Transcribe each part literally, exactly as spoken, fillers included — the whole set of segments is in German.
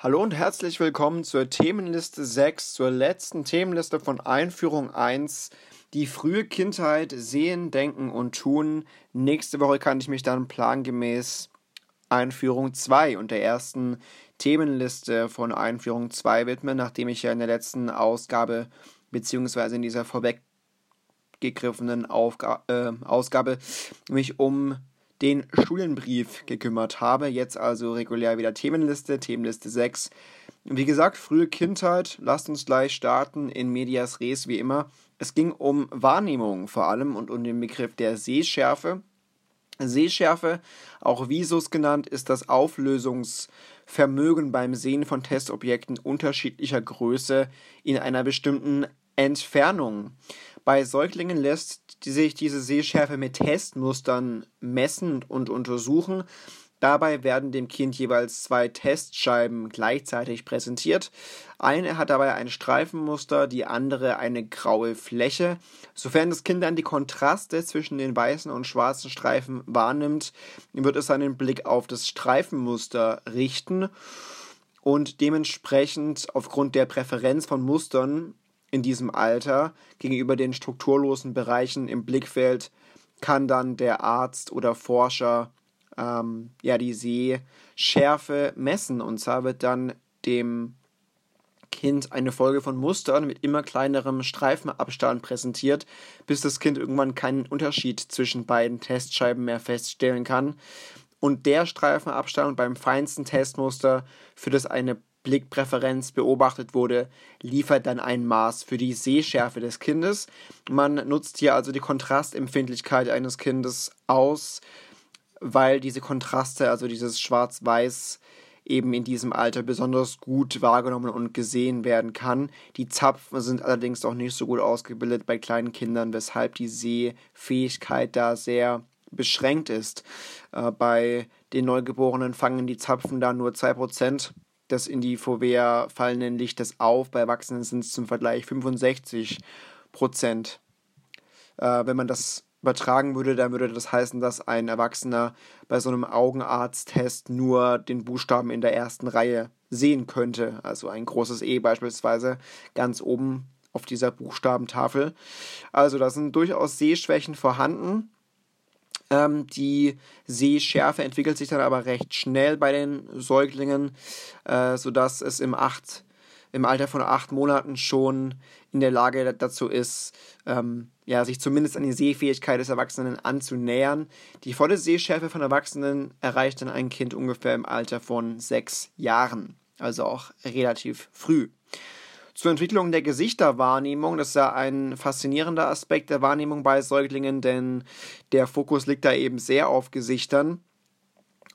Hallo und herzlich willkommen zur Themenliste sechs, zur letzten Themenliste von Einführung eins, die frühe Kindheit, Sehen, Denken und Tun. Nächste Woche kann ich mich dann plangemäß Einführung zwei und der ersten Themenliste von Einführung zwei widmen, nachdem ich ja in der letzten Ausgabe bzw. in dieser vorweggegriffenen Aufga- äh, Ausgabe mich um den Schulenbrief gekümmert habe. Jetzt also regulär wieder Themenliste, Themenliste sechs. Wie gesagt, frühe Kindheit. Lasst uns gleich starten in medias res, wie immer. Es ging um Wahrnehmung vor allem und um den Begriff der Sehschärfe. Sehschärfe, auch Visus genannt, ist das Auflösungsvermögen beim Sehen von Testobjekten unterschiedlicher Größe in einer bestimmten Entfernung. Bei Säuglingen lässt sich diese Sehschärfe mit Testmustern messen und untersuchen. Dabei werden dem Kind jeweils zwei Testscheiben gleichzeitig präsentiert. Eine hat dabei ein Streifenmuster, die andere eine graue Fläche. Sofern das Kind dann die Kontraste zwischen den weißen und schwarzen Streifen wahrnimmt, wird es seinen Blick auf das Streifenmuster richten und dementsprechend aufgrund der Präferenz von Mustern in diesem Alter gegenüber den strukturlosen Bereichen im Blickfeld kann dann der Arzt oder Forscher ähm, ja die Sehschärfe messen. Und zwar wird dann dem Kind eine Folge von Mustern mit immer kleinerem Streifenabstand präsentiert, bis das Kind irgendwann keinen Unterschied zwischen beiden Testscheiben mehr feststellen kann und der Streifenabstand beim feinsten Testmuster, für das eine Blickpräferenz beobachtet wurde, liefert dann ein Maß für die Sehschärfe des Kindes. Man nutzt hier also die Kontrastempfindlichkeit eines Kindes aus, weil diese Kontraste, also dieses Schwarz-Weiß, eben in diesem Alter besonders gut wahrgenommen und gesehen werden kann. Die Zapfen sind allerdings auch nicht so gut ausgebildet bei kleinen Kindern, weshalb die Sehfähigkeit da sehr beschränkt ist. Äh, bei den Neugeborenen fangen die Zapfen da nur zwei Prozent des in die Fovea fallenden Lichtes auf. Bei Erwachsenen sind es zum Vergleich fünfundsechzig Prozent. Äh, wenn man das übertragen würde, dann würde das heißen, dass ein Erwachsener bei so einem Augenarzttest nur den Buchstaben in der ersten Reihe sehen könnte. Also ein großes E beispielsweise ganz oben auf dieser Buchstabentafel. Also da sind durchaus Sehschwächen vorhanden. Ähm, die Sehschärfe entwickelt sich dann aber recht schnell bei den Säuglingen, äh, sodass es im, acht, im Alter von acht Monaten schon in der Lage dazu ist, ähm, ja, sich zumindest an die Sehfähigkeit des Erwachsenen anzunähern. Die volle Sehschärfe von Erwachsenen erreicht dann ein Kind ungefähr im Alter von sechs Jahren, also auch relativ früh. Zur Entwicklung der Gesichterwahrnehmung, das ist ja ein faszinierender Aspekt der Wahrnehmung bei Säuglingen, denn der Fokus liegt da eben sehr auf Gesichtern,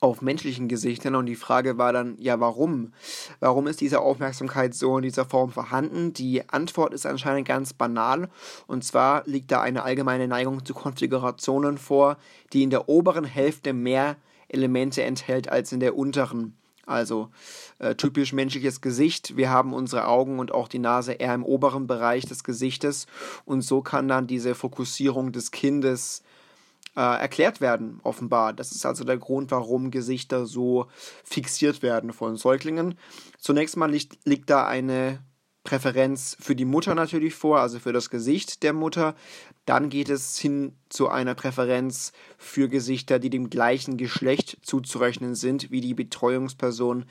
auf menschlichen Gesichtern, und die Frage war dann, ja warum? Warum ist diese Aufmerksamkeit so in dieser Form vorhanden? Die Antwort ist anscheinend ganz banal, und zwar liegt da eine allgemeine Neigung zu Konfigurationen vor, die in der oberen Hälfte mehr Elemente enthält als in der unteren. Also äh, typisch menschliches Gesicht, wir haben unsere Augen und auch die Nase eher im oberen Bereich des Gesichtes, und so kann dann diese Fokussierung des Kindes äh, erklärt werden, offenbar. Das ist also der Grund, warum Gesichter so fixiert werden von Säuglingen. Zunächst mal liegt, liegt da eine Präferenz für die Mutter natürlich vor, also für das Gesicht der Mutter. Dann geht es hin zu einer Präferenz für Gesichter, die dem gleichen Geschlecht zuzurechnen sind, wie die Betreuungsperson,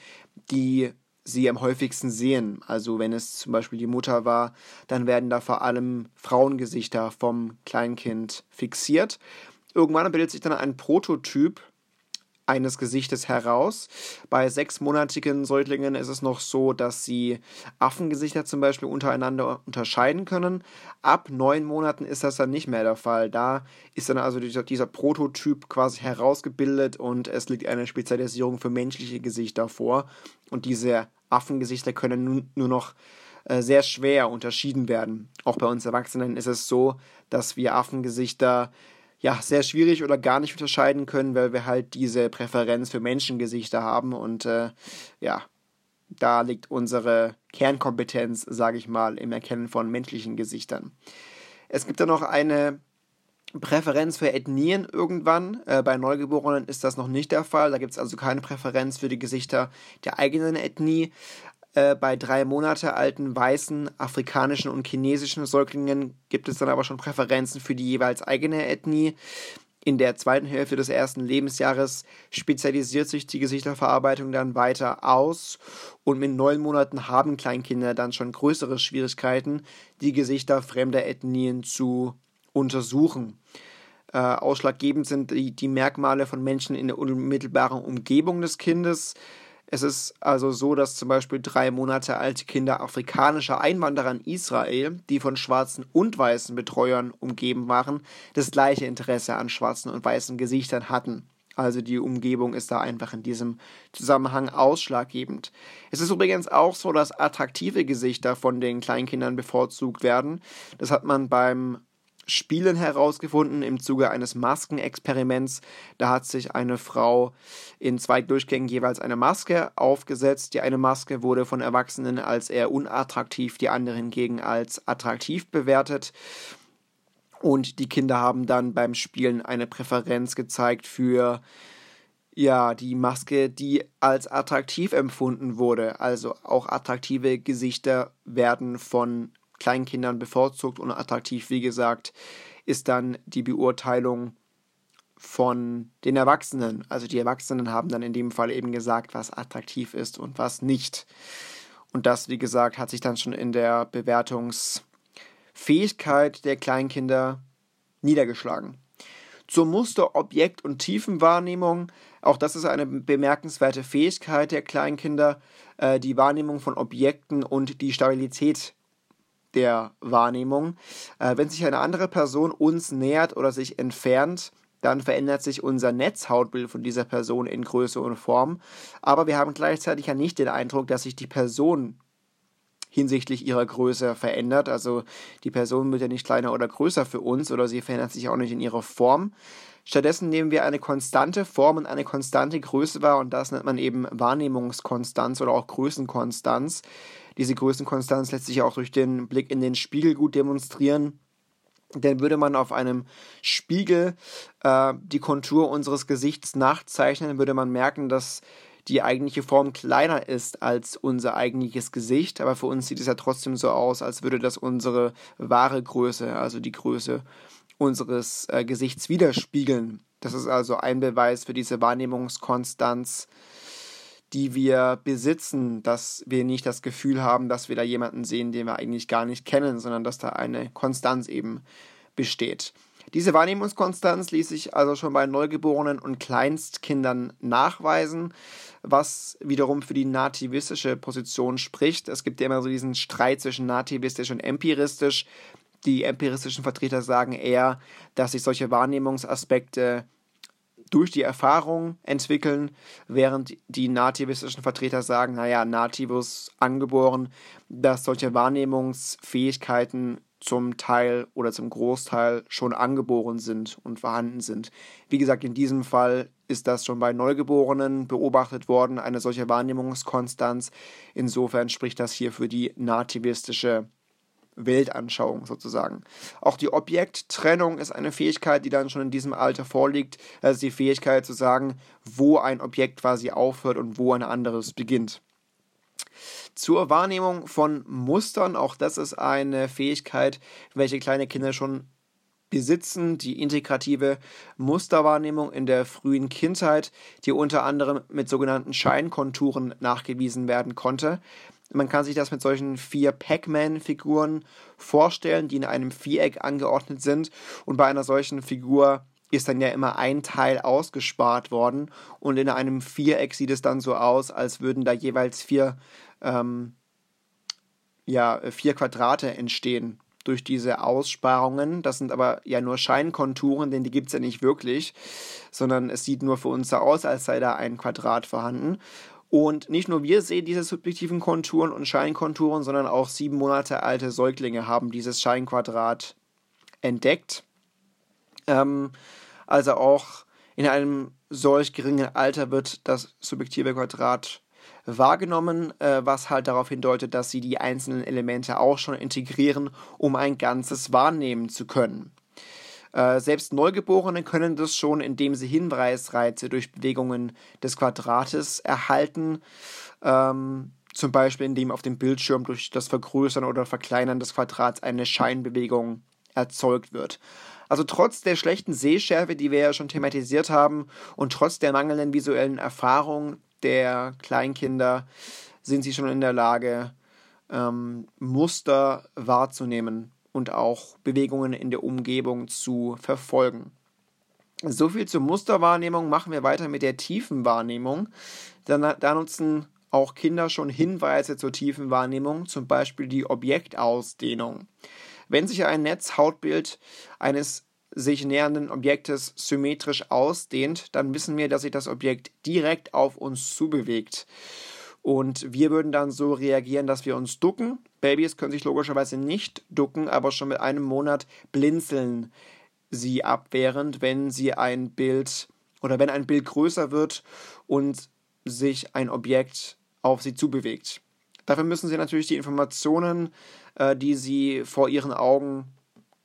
die sie am häufigsten sehen. Also wenn es zum Beispiel die Mutter war, dann werden da vor allem Frauengesichter vom Kleinkind fixiert. Irgendwann bildet sich dann ein Prototyp eines Gesichtes heraus. Bei sechsmonatigen Säuglingen ist es noch so, dass sie Affengesichter zum Beispiel untereinander unterscheiden können. Ab neun Monaten ist das dann nicht mehr der Fall. Da ist dann also dieser, dieser Prototyp quasi herausgebildet und es liegt eine Spezialisierung für menschliche Gesichter vor. Und diese Affengesichter können nun, nur noch äh, sehr schwer unterschieden werden. Auch bei uns Erwachsenen ist es so, dass wir Affengesichter ja sehr schwierig oder gar nicht unterscheiden können, weil wir halt diese Präferenz für Menschengesichter haben und äh, ja, da liegt unsere Kernkompetenz, sage ich mal, im Erkennen von menschlichen Gesichtern. Es gibt dann noch eine Präferenz für Ethnien irgendwann. Äh, bei Neugeborenen ist das noch nicht der Fall. Da gibt es also keine Präferenz für die Gesichter der eigenen Ethnie. Äh, bei drei Monate alten weißen, afrikanischen und chinesischen Säuglingen gibt es dann aber schon Präferenzen für die jeweils eigene Ethnie. In der zweiten Hälfte des ersten Lebensjahres spezialisiert sich die Gesichterverarbeitung dann weiter aus und mit neun Monaten haben Kleinkinder dann schon größere Schwierigkeiten, die Gesichter fremder Ethnien zu untersuchen. Äh, ausschlaggebend sind die, die Merkmale von Menschen in der unmittelbaren Umgebung des Kindes. Es ist also so, dass zum Beispiel drei Monate alte Kinder afrikanischer Einwanderer in Israel, die von schwarzen und weißen Betreuern umgeben waren, das gleiche Interesse an schwarzen und weißen Gesichtern hatten. Also die Umgebung ist da einfach in diesem Zusammenhang ausschlaggebend. Es ist übrigens auch so, dass attraktive Gesichter von den Kleinkindern bevorzugt werden. Das hat man beim Spielen herausgefunden im Zuge eines Maskenexperiments. Da hat sich eine Frau in zwei Durchgängen jeweils eine Maske aufgesetzt. Die eine Maske wurde von Erwachsenen als eher unattraktiv, die andere hingegen als attraktiv bewertet. Und die Kinder haben dann beim Spielen eine Präferenz gezeigt für ja, die Maske, die als attraktiv empfunden wurde. Also auch attraktive Gesichter werden von Kleinkindern bevorzugt und attraktiv, wie gesagt, ist dann die Beurteilung von den Erwachsenen. Also die Erwachsenen haben dann in dem Fall eben gesagt, was attraktiv ist und was nicht. Und das, wie gesagt, hat sich dann schon in der Bewertungsfähigkeit der Kleinkinder niedergeschlagen. Zum Muster, Objekt- und Tiefenwahrnehmung. Auch das ist eine bemerkenswerte Fähigkeit der Kleinkinder, äh, die Wahrnehmung von Objekten und die Stabilität der Wahrnehmung. Äh, wenn sich eine andere Person uns nähert oder sich entfernt, dann verändert sich unser Netzhautbild von dieser Person in Größe und Form. Aber wir haben gleichzeitig ja nicht den Eindruck, dass sich die Person hinsichtlich ihrer Größe verändert. Also die Person wird ja nicht kleiner oder größer für uns oder sie verändert sich auch nicht in ihrer Form. Stattdessen nehmen wir eine konstante Form und eine konstante Größe wahr und das nennt man eben Wahrnehmungskonstanz oder auch Größenkonstanz. Diese Größenkonstanz lässt sich auch durch den Blick in den Spiegel gut demonstrieren. Denn würde man auf einem Spiegel äh, die Kontur unseres Gesichts nachzeichnen, würde man merken, dass die eigentliche Form kleiner ist als unser eigentliches Gesicht. Aber für uns sieht es ja trotzdem so aus, als würde das unsere wahre Größe, also die Größe unseres äh, Gesichts widerspiegeln. Das ist also ein Beweis für diese Wahrnehmungskonstanz, die wir besitzen, dass wir nicht das Gefühl haben, dass wir da jemanden sehen, den wir eigentlich gar nicht kennen, sondern dass da eine Konstanz eben besteht. Diese Wahrnehmungskonstanz ließ sich also schon bei Neugeborenen und Kleinstkindern nachweisen, was wiederum für die nativistische Position spricht. Es gibt ja immer so diesen Streit zwischen nativistisch und empiristisch. Die empiristischen Vertreter sagen eher, dass sich solche Wahrnehmungsaspekte durch die Erfahrung entwickeln, während die nativistischen Vertreter sagen, naja, nativus angeboren, dass solche Wahrnehmungsfähigkeiten zum Teil oder zum Großteil schon angeboren sind und vorhanden sind. Wie gesagt, in diesem Fall ist das schon bei Neugeborenen beobachtet worden, eine solche Wahrnehmungskonstanz. Insofern spricht das hier für die nativistische Weltanschauung sozusagen. Auch die Objekttrennung ist eine Fähigkeit, die dann schon in diesem Alter vorliegt. Also die Fähigkeit zu sagen, wo ein Objekt quasi aufhört und wo ein anderes beginnt. Zur Wahrnehmung von Mustern, auch das ist eine Fähigkeit, welche kleine Kinder schon besitzen, die integrative Musterwahrnehmung in der frühen Kindheit, die unter anderem mit sogenannten Scheinkonturen nachgewiesen werden konnte. Man kann sich das mit solchen vier Pac-Man-Figuren vorstellen, die in einem Viereck angeordnet sind. Und bei einer solchen Figur ist dann ja immer ein Teil ausgespart worden. Und in einem Viereck sieht es dann so aus, als würden da jeweils vier, ähm, ja, vier Quadrate entstehen durch diese Aussparungen. Das sind aber ja nur Scheinkonturen, denn die gibt es ja nicht wirklich, sondern es sieht nur für uns so aus, als sei da ein Quadrat vorhanden. Und nicht nur wir sehen diese subjektiven Konturen und Scheinkonturen, sondern auch sieben Monate alte Säuglinge haben dieses Scheinquadrat entdeckt. Ähm, also auch in einem solch geringen Alter wird das subjektive Quadrat wahrgenommen, äh, was halt darauf hindeutet, dass sie die einzelnen Elemente auch schon integrieren, um ein Ganzes wahrnehmen zu können. Äh, selbst Neugeborene können das schon, indem sie Hinweisreize durch Bewegungen des Quadrates erhalten, ähm, zum Beispiel indem auf dem Bildschirm durch das Vergrößern oder Verkleinern des Quadrats eine Scheinbewegung erzeugt wird. Also trotz der schlechten Sehschärfe, die wir ja schon thematisiert haben, und trotz der mangelnden visuellen Erfahrung der Kleinkinder sind sie schon in der Lage, ähm, Muster wahrzunehmen und auch Bewegungen in der Umgebung zu verfolgen. So viel zur Musterwahrnehmung. Machen wir weiter mit der Tiefenwahrnehmung. Da, da nutzen auch Kinder schon Hinweise zur Tiefenwahrnehmung, zum Beispiel die Objektausdehnung. Wenn sich ein Netzhautbild eines sich nähernden Objektes symmetrisch ausdehnt, dann wissen wir, dass sich das Objekt direkt auf uns zubewegt. Und wir würden dann so reagieren, dass wir uns ducken. Babys können sich logischerweise nicht ducken, aber schon mit einem Monat blinzeln sie abwehrend, wenn sie ein Bild oder wenn ein Bild größer wird und sich ein Objekt auf sie zubewegt. Dafür müssen sie natürlich die Informationen, die sie vor ihren Augen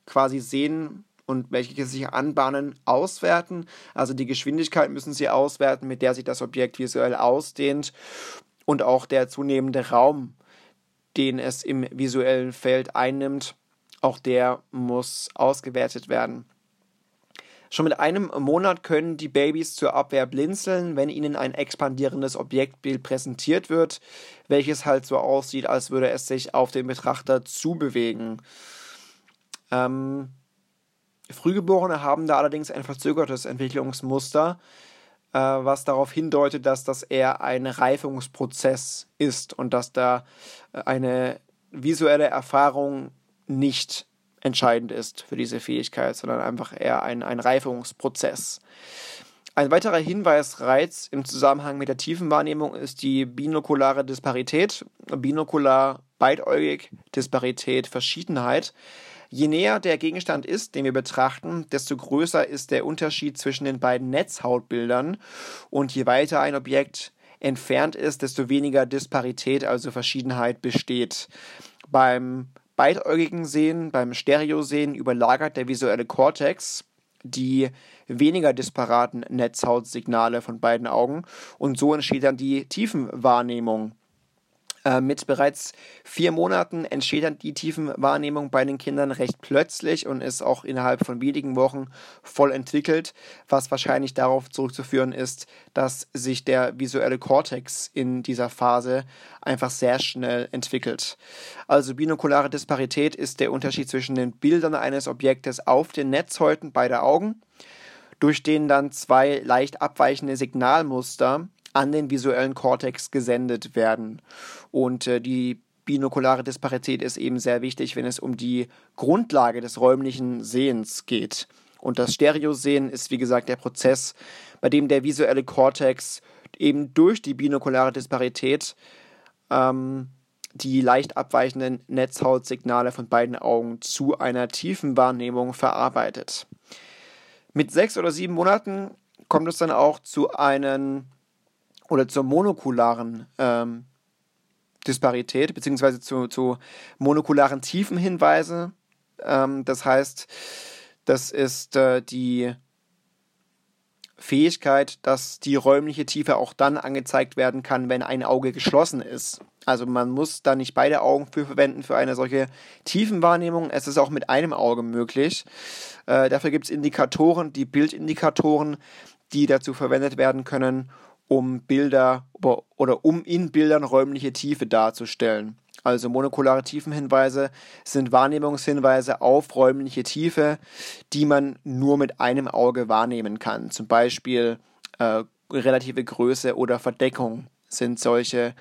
quasi sehen und welche sich anbahnen, auswerten. Also die Geschwindigkeit müssen sie auswerten, mit der sich das Objekt visuell ausdehnt. Und auch der zunehmende Raum, den es im visuellen Feld einnimmt, auch der muss ausgewertet werden. Schon mit einem Monat können die Babys zur Abwehr blinzeln, wenn ihnen ein expandierendes Objektbild präsentiert wird, welches halt so aussieht, als würde es sich auf den Betrachter zubewegen. Ähm, Frühgeborene haben da allerdings ein verzögertes Entwicklungsmuster, was darauf hindeutet, dass das eher ein Reifungsprozess ist und dass da eine visuelle Erfahrung nicht entscheidend ist für diese Fähigkeit, sondern einfach eher ein, ein Reifungsprozess. Ein weiterer Hinweisreiz im Zusammenhang mit der Tiefenwahrnehmung ist die binokulare Disparität, binokular beidäugig, Disparität Verschiedenheit. Je näher der Gegenstand ist, den wir betrachten, desto größer ist der Unterschied zwischen den beiden Netzhautbildern, und je weiter ein Objekt entfernt ist, desto weniger Disparität, also Verschiedenheit, besteht. Beim beidäugigen Sehen, beim Stereosehen überlagert der visuelle Kortex die weniger disparaten Netzhautsignale von beiden Augen, und so entsteht dann die Tiefenwahrnehmung. Mit bereits vier Monaten entsteht dann die Tiefenwahrnehmung bei den Kindern recht plötzlich und ist auch innerhalb von wenigen Wochen voll entwickelt, was wahrscheinlich darauf zurückzuführen ist, dass sich der visuelle Kortex in dieser Phase einfach sehr schnell entwickelt. Also binokulare Disparität ist der Unterschied zwischen den Bildern eines Objektes auf den Netzhäuten beider Augen, durch den dann zwei leicht abweichende Signalmuster an den visuellen Kortex gesendet werden. Und äh, die binokulare Disparität ist eben sehr wichtig, wenn es um die Grundlage des räumlichen Sehens geht. Und das Stereosehen ist, wie gesagt, der Prozess, bei dem der visuelle Kortex eben durch die binokulare Disparität ähm, die leicht abweichenden Netzhautsignale von beiden Augen zu einer tiefen Wahrnehmung verarbeitet. Mit sechs oder sieben Monaten kommt es dann auch zu einem oder zur monokularen ähm, Disparität, beziehungsweise zu, zu monokularen Tiefenhinweise. Ähm, das heißt, das ist äh, die Fähigkeit, dass die räumliche Tiefe auch dann angezeigt werden kann, wenn ein Auge geschlossen ist. Also man muss da nicht beide Augen für verwenden für eine solche Tiefenwahrnehmung. Es ist auch mit einem Auge möglich. Äh, dafür gibt es Indikatoren, die Bildindikatoren, die dazu verwendet werden können, um Bilder oder um in Bildern räumliche Tiefe darzustellen. Also monokulare Tiefenhinweise sind Wahrnehmungshinweise auf räumliche Tiefe, die man nur mit einem Auge wahrnehmen kann. Zum Beispiel äh, relative Größe oder Verdeckung sind solche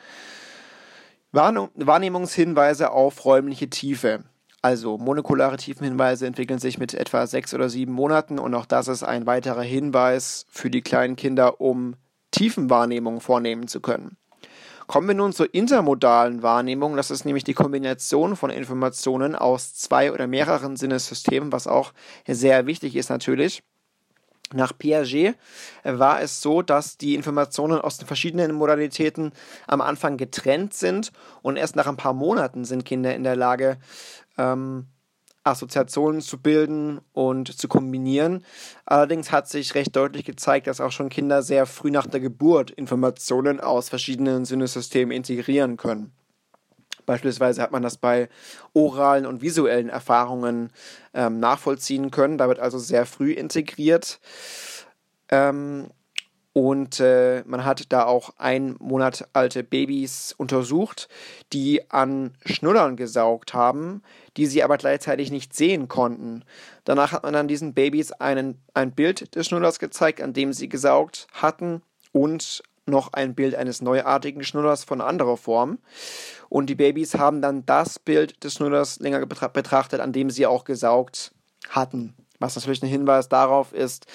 Warn- Wahrnehmungshinweise auf räumliche Tiefe. Also monokulare Tiefenhinweise entwickeln sich mit etwa sechs oder sieben Monaten, und auch das ist ein weiterer Hinweis für die kleinen Kinder, um Tiefenwahrnehmung vornehmen zu können. Kommen wir nun zur intermodalen Wahrnehmung. Das ist nämlich die Kombination von Informationen aus zwei oder mehreren Sinnessystemen, was auch sehr wichtig ist natürlich. Nach Piaget war es so, dass die Informationen aus den verschiedenen Modalitäten am Anfang getrennt sind, und erst nach ein paar Monaten sind Kinder in der Lage, ähm, Assoziationen zu bilden und zu kombinieren. Allerdings hat sich recht deutlich gezeigt, dass auch schon Kinder sehr früh nach der Geburt Informationen aus verschiedenen Sinnessystemen integrieren können. Beispielsweise hat man das bei oralen und visuellen Erfahrungen ähm, nachvollziehen können. Da wird also sehr früh integriert. Ähm, und äh, man hat da auch ein Monat alte Babys untersucht, die an Schnullern gesaugt haben, die sie aber gleichzeitig nicht sehen konnten. Danach hat man dann diesen Babys einen, ein Bild des Schnullers gezeigt, an dem sie gesaugt hatten, und noch ein Bild eines neuartigen Schnullers von anderer Form. Und die Babys haben dann das Bild des Schnullers länger betra- betrachtet, an dem sie auch gesaugt hatten. Was natürlich ein Hinweis darauf ist,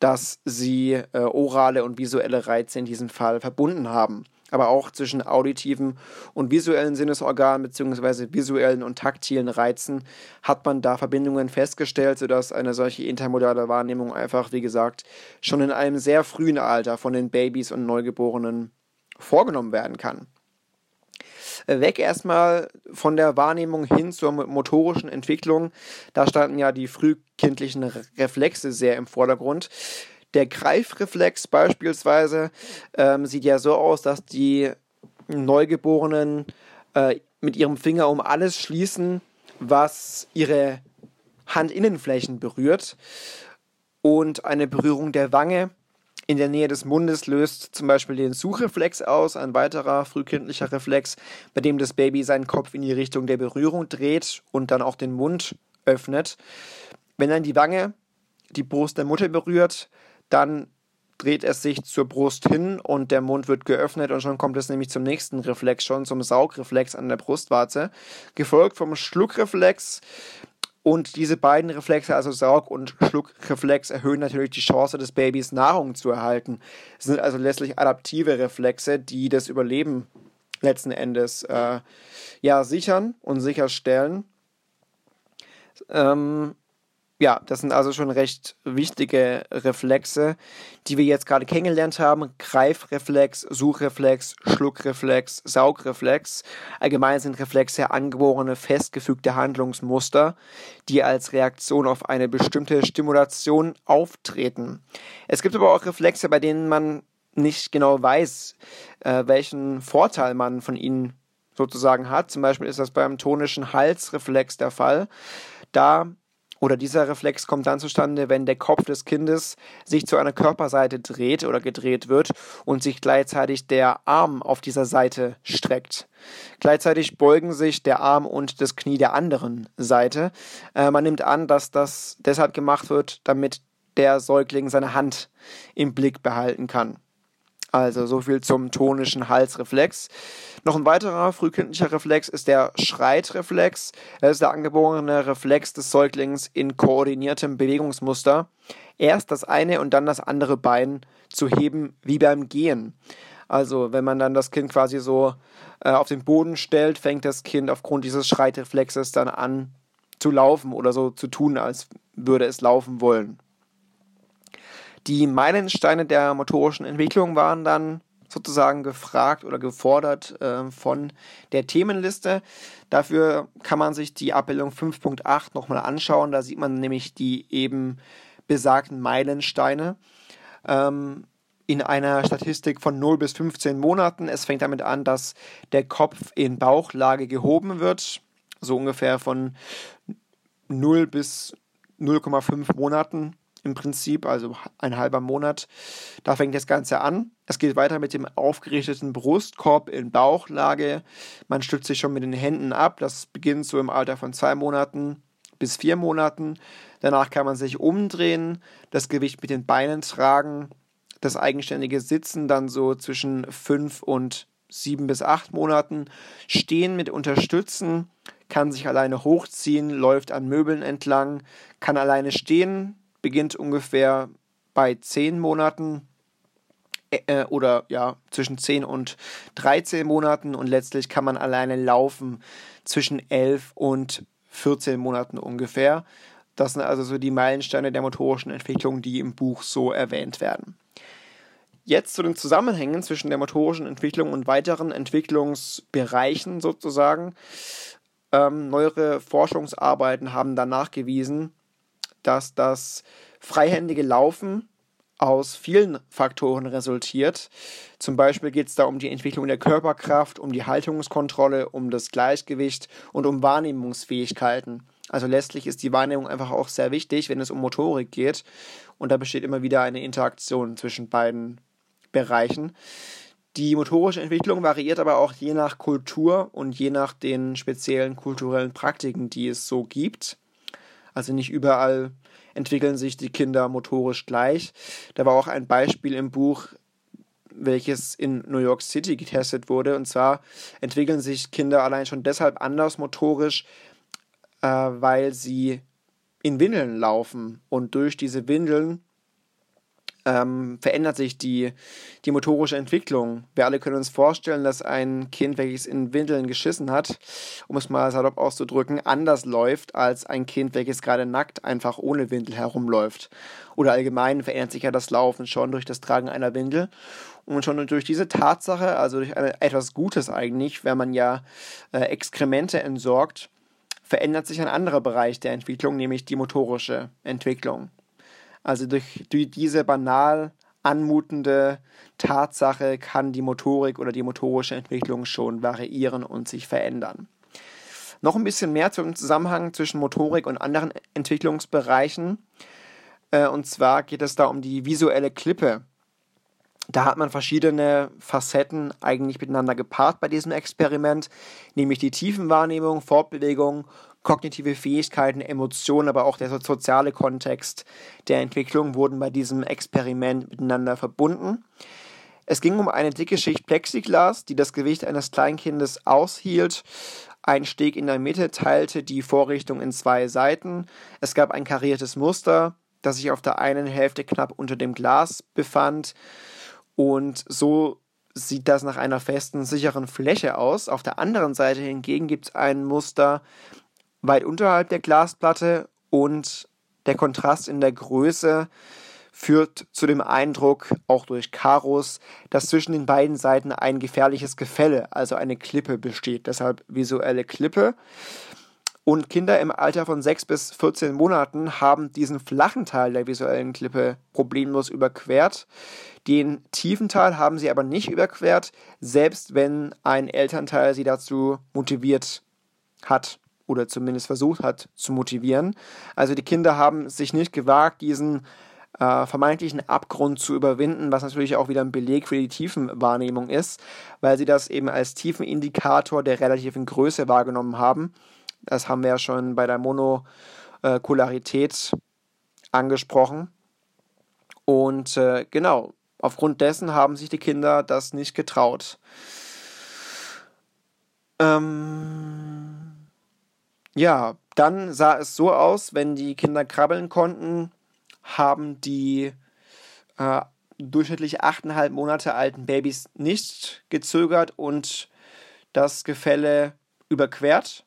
dass sie äh, orale und visuelle Reize in diesem Fall verbunden haben. Aber auch zwischen auditiven und visuellen Sinnesorganen bzw. visuellen und taktilen Reizen hat man da Verbindungen festgestellt, sodass eine solche intermodale Wahrnehmung einfach, wie gesagt, schon in einem sehr frühen Alter von den Babys und Neugeborenen vorgenommen werden kann. Weg erstmal von der Wahrnehmung hin zur motorischen Entwicklung. Da standen ja die frühkindlichen Reflexe sehr im Vordergrund. Der Greifreflex beispielsweise ähm, sieht ja so aus, dass die Neugeborenen äh, mit ihrem Finger um alles schließen, was ihre Handinnenflächen berührt. Und eine Berührung der Wange in der Nähe des Mundes löst zum Beispiel den Suchreflex aus, ein weiterer frühkindlicher Reflex, bei dem das Baby seinen Kopf in die Richtung der Berührung dreht und dann auch den Mund öffnet. Wenn dann die Wange die Brust der Mutter berührt, dann dreht es sich zur Brust hin und der Mund wird geöffnet und schon kommt es nämlich zum nächsten Reflex, schon zum Saugreflex an der Brustwarze, gefolgt vom Schluckreflex. Und diese beiden Reflexe, also Saug- und Schluckreflex, erhöhen natürlich die Chance des Babys, Nahrung zu erhalten. Es sind also letztlich adaptive Reflexe, die das Überleben letzten Endes äh, ja, sichern und sicherstellen. Ähm, Ja, das sind also schon recht wichtige Reflexe, die wir jetzt gerade kennengelernt haben. Greifreflex, Suchreflex, Schluckreflex, Saugreflex. Allgemein sind Reflexe angeborene, festgefügte Handlungsmuster, die als Reaktion auf eine bestimmte Stimulation auftreten. Es gibt aber auch Reflexe, bei denen man nicht genau weiß, äh, welchen Vorteil man von ihnen sozusagen hat. Zum Beispiel ist das beim tonischen Halsreflex der Fall. Da Oder dieser Reflex kommt dann zustande, wenn der Kopf des Kindes sich zu einer Körperseite dreht oder gedreht wird und sich gleichzeitig der Arm auf dieser Seite streckt. Gleichzeitig beugen sich der Arm und das Knie der anderen Seite. Äh, man nimmt an, dass das deshalb gemacht wird, damit der Säugling seine Hand im Blick behalten kann. Also so viel zum tonischen Halsreflex. Noch ein weiterer frühkindlicher Reflex ist der Schreitreflex. Das ist der angeborene Reflex des Säuglings in koordiniertem Bewegungsmuster. Erst das eine und dann das andere Bein zu heben, wie beim Gehen. Also wenn man dann das Kind quasi so äh, auf den Boden stellt, fängt das Kind aufgrund dieses Schreitreflexes dann an zu laufen oder so zu tun, als würde es laufen wollen. Die Meilensteine der motorischen Entwicklung waren dann sozusagen gefragt oder gefordert äh, von der Themenliste. Dafür kann man sich die Abbildung fünf Punkt acht nochmal anschauen. Da sieht man nämlich die eben besagten Meilensteine ähm, in einer Statistik von null bis fünfzehn Monaten. Es fängt damit an, dass der Kopf in Bauchlage gehoben wird, so ungefähr von null bis null Komma fünf Monaten. Im Prinzip, also ein halber Monat, da fängt das Ganze an. Es geht weiter mit dem aufgerichteten Brustkorb in Bauchlage. Man stützt sich schon mit den Händen ab. Das beginnt so im Alter von zwei Monaten bis vier Monaten. Danach kann man sich umdrehen, das Gewicht mit den Beinen tragen, das eigenständige Sitzen dann so zwischen fünf und sieben bis acht Monaten. Stehen mit Unterstützen, kann sich alleine hochziehen, läuft an Möbeln entlang, kann alleine stehen, beginnt ungefähr bei zehn Monaten äh, oder ja zwischen zehn und dreizehn Monaten und letztlich kann man alleine laufen zwischen elf und vierzehn Monaten ungefähr. Das sind also so die Meilensteine der motorischen Entwicklung, die im Buch so erwähnt werden. Jetzt zu den Zusammenhängen zwischen der motorischen Entwicklung und weiteren Entwicklungsbereichen sozusagen. Ähm, neuere Forschungsarbeiten haben dann nachgewiesen, dass das freihändige Laufen aus vielen Faktoren resultiert. Zum Beispiel geht es da um die Entwicklung der Körperkraft, um die Haltungskontrolle, um das Gleichgewicht und um Wahrnehmungsfähigkeiten. Also letztlich ist die Wahrnehmung einfach auch sehr wichtig, wenn es um Motorik geht. Und da besteht immer wieder eine Interaktion zwischen beiden Bereichen. Die motorische Entwicklung variiert aber auch je nach Kultur und je nach den speziellen kulturellen Praktiken, die es so gibt. Also nicht überall entwickeln sich die Kinder motorisch gleich. Da war auch ein Beispiel im Buch, welches in New York City getestet wurde. Und zwar entwickeln sich Kinder allein schon deshalb anders motorisch, äh, weil sie in Windeln laufen. Und durch diese Windeln ähm, verändert sich die, die motorische Entwicklung. Wir alle können uns vorstellen, dass ein Kind, welches in Windeln geschissen hat, um es mal salopp auszudrücken, anders läuft als ein Kind, welches gerade nackt einfach ohne Windel herumläuft. Oder allgemein verändert sich ja das Laufen schon durch das Tragen einer Windel. Und schon durch diese Tatsache, also durch eine, etwas Gutes eigentlich, wenn man ja äh, Exkremente entsorgt, verändert sich ein anderer Bereich der Entwicklung, nämlich die motorische Entwicklung. Also durch, durch diese banal anmutende Tatsache kann die Motorik oder die motorische Entwicklung schon variieren und sich verändern. Noch ein bisschen mehr zum Zusammenhang zwischen Motorik und anderen Entwicklungsbereichen. Und zwar geht es da um die visuelle Klippe. Da hat man verschiedene Facetten eigentlich miteinander gepaart bei diesem Experiment, nämlich die Tiefenwahrnehmung, Fortbewegung, kognitive Fähigkeiten, Emotionen, aber auch der soziale Kontext der Entwicklung wurden bei diesem Experiment miteinander verbunden. Es ging um eine dicke Schicht Plexiglas, die das Gewicht eines Kleinkindes aushielt. Ein Steg in der Mitte teilte die Vorrichtung in zwei Seiten. Es gab ein kariertes Muster, das sich auf der einen Hälfte knapp unter dem Glas befand. Und so sieht das nach einer festen, sicheren Fläche aus. Auf der anderen Seite hingegen gibt es ein Muster weit unterhalb der Glasplatte und der Kontrast in der Größe führt zu dem Eindruck, auch durch Karos, dass zwischen den beiden Seiten ein gefährliches Gefälle, also eine Klippe besteht, deshalb visuelle Klippe. Und Kinder im Alter von sechs bis vierzehn Monaten haben diesen flachen Teil der visuellen Klippe problemlos überquert. Den tiefen Teil haben sie aber nicht überquert, selbst wenn ein Elternteil sie dazu motiviert hat oder zumindest versucht hat zu motivieren. Also die Kinder haben sich nicht gewagt, diesen äh, vermeintlichen Abgrund zu überwinden, was natürlich auch wieder ein Beleg für die Tiefenwahrnehmung ist, weil sie das eben als Tiefenindikator der relativen Größe wahrgenommen haben. Das haben wir ja schon bei der Monokularität angesprochen. Und äh, genau, aufgrund dessen haben sich die Kinder das nicht getraut. Ähm, ja, dann sah es so aus, wenn die Kinder krabbeln konnten, haben die äh, durchschnittlich achteinhalb Monate alten Babys nicht gezögert und das Gefälle überquert.